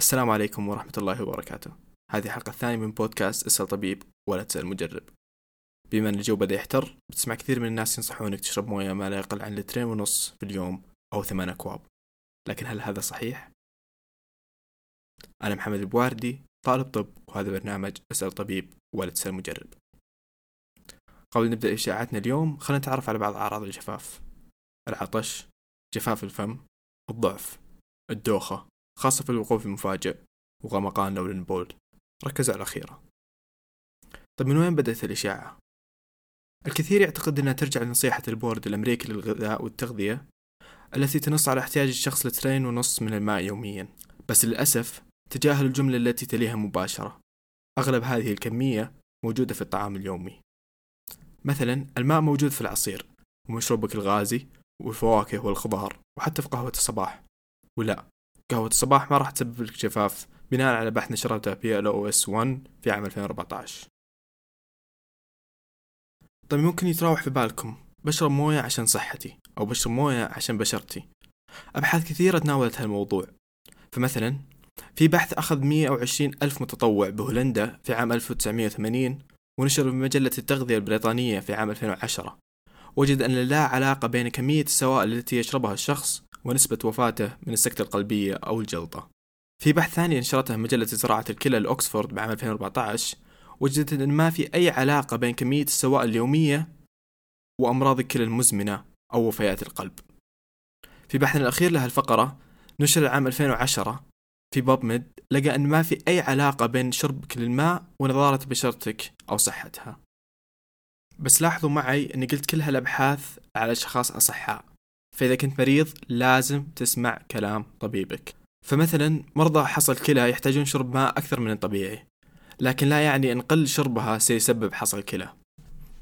السلام عليكم ورحمة الله وبركاته. هذه الحلقة الثانية من بودكاست اسال طبيب ولا تسأل مجرب. بما أن الجو بدأ يحتر، بتسمع كثير من الناس ينصحونك تشرب موية ما لا يقل عن 2.5 لتر في اليوم أو 8 أكواب، لكن هل هذا صحيح؟ أنا محمد البواردي، طالب طب، وهذا برنامج اسال طبيب ولا تسأل مجرب. قبل نبدأ إشاعتنا اليوم، خلينا نتعرف على بعض أعراض الجفاف: العطش، جفاف الفم، الضعف، الدوخة خاصة في الوقوف المفاجئ، وغمقان لون البول. ركزوا على الأخيرة. طب من وين بدأت الإشاعة؟ الكثير يعتقد أنها ترجع لنصيحة البورد الأمريكي للغذاء والتغذية التي تنص على احتياج الشخص ل2.5 لتر من الماء يوميا، بس للأسف تجاهل الجملة التي تليها مباشرة. أغلب هذه الكمية موجودة في الطعام اليومي، مثلا الماء موجود في العصير ومشروبك الغازي والفواكه والخضار وحتى في قهوة الصباح. ولا، قهوة الصباح ما راح تسبب لك جفاف بناء على بحث نشرته بي إل أو إس 1 في عام 2014. طيب ممكن يتراوح في بالكم: بشرب موية عشان صحتي، أو بشرب موية عشان بشرتي. أبحاث كثيرة تناولت هالموضوع، فمثلا في بحث أخذ 120,000 متطوع بهولندا في عام 1980 ونشر بمجلة التغذية البريطانية في عام 2010، وجد أن لا علاقة بين كمية السوائل التي يشربها الشخص ونسبة وفاته من السكتة القلبية أو الجلطة. في بحث ثاني نشرته مجلة زراعه الكلى الاكسفورد بعام 2014، وجدت أن ما في أي علاقة بين كمية السوائل اليومية وأمراض الكلى المزمنة أو وفيات القلب. في بحثنا الأخير لها الفقرة نشر عام 2010 في باب ميد، لقى أن ما في أي علاقة بين شربك للماء ونضارة بشرتك أو صحتها. بس لاحظوا معي أني قلت كل هالأبحاث على أشخاص أصحاء، فإذا كنت مريض لازم تسمع كلام طبيبك. فمثلا مرضى حصل كلى يحتاجون شرب ماء أكثر من الطبيعي، لكن لا يعني أن قل شربها سيسبب حصل كلى.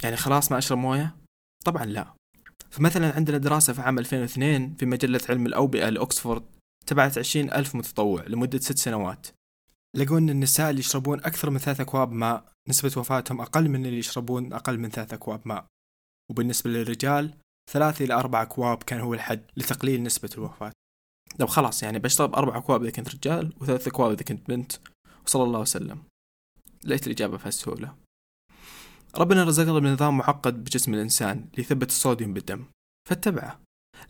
يعني خلاص ما أشرب موية؟ طبعا لا. فمثلا عندنا دراسة في عام 2002 في مجلة علم الأوبئة لأكسفورد تبعت 20,000 متطوع لمدة 6 سنوات، لقوا أن النساء اللي يشربون أكثر من 3 أكواب ماء نسبة وفاتهم أقل من اللي يشربون أقل من 3 أكواب ماء، وبالنسبة للرجال 3 إلى 4 أكواب كان هو الحد لتقليل نسبة الوفاة. طب خلاص، يعني بشرب 4 أكواب إذا كنت رجال و3 أكواب إذا كنت بنت، وصلى الله وسلم. لقيت الإجابة بهالسهولة. ربنا رزقنا بنظام معقد بجسم الإنسان ليثبت الصوديوم بالدم، فاتبعه،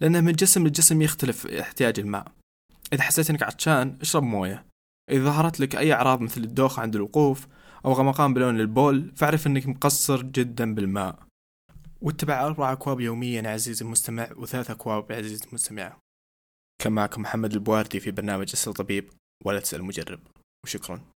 لأنه من جسم لجسم يختلف احتياج الماء. إذا حسيت أنك عطشان اشرب موية. إذا ظهرت لك أي أعراض مثل الدوخة عند الوقوف أو غمقان بلون البول، فاعرف أنك مقصر جدا بالماء، واتبع 4 أكواب يوميا عزيز المستمع، و3 أكواب عزيز المستمع. كان معكم محمد البواردي في برنامج اسأل طبيب ولا تسأل مجرب، وشكرا.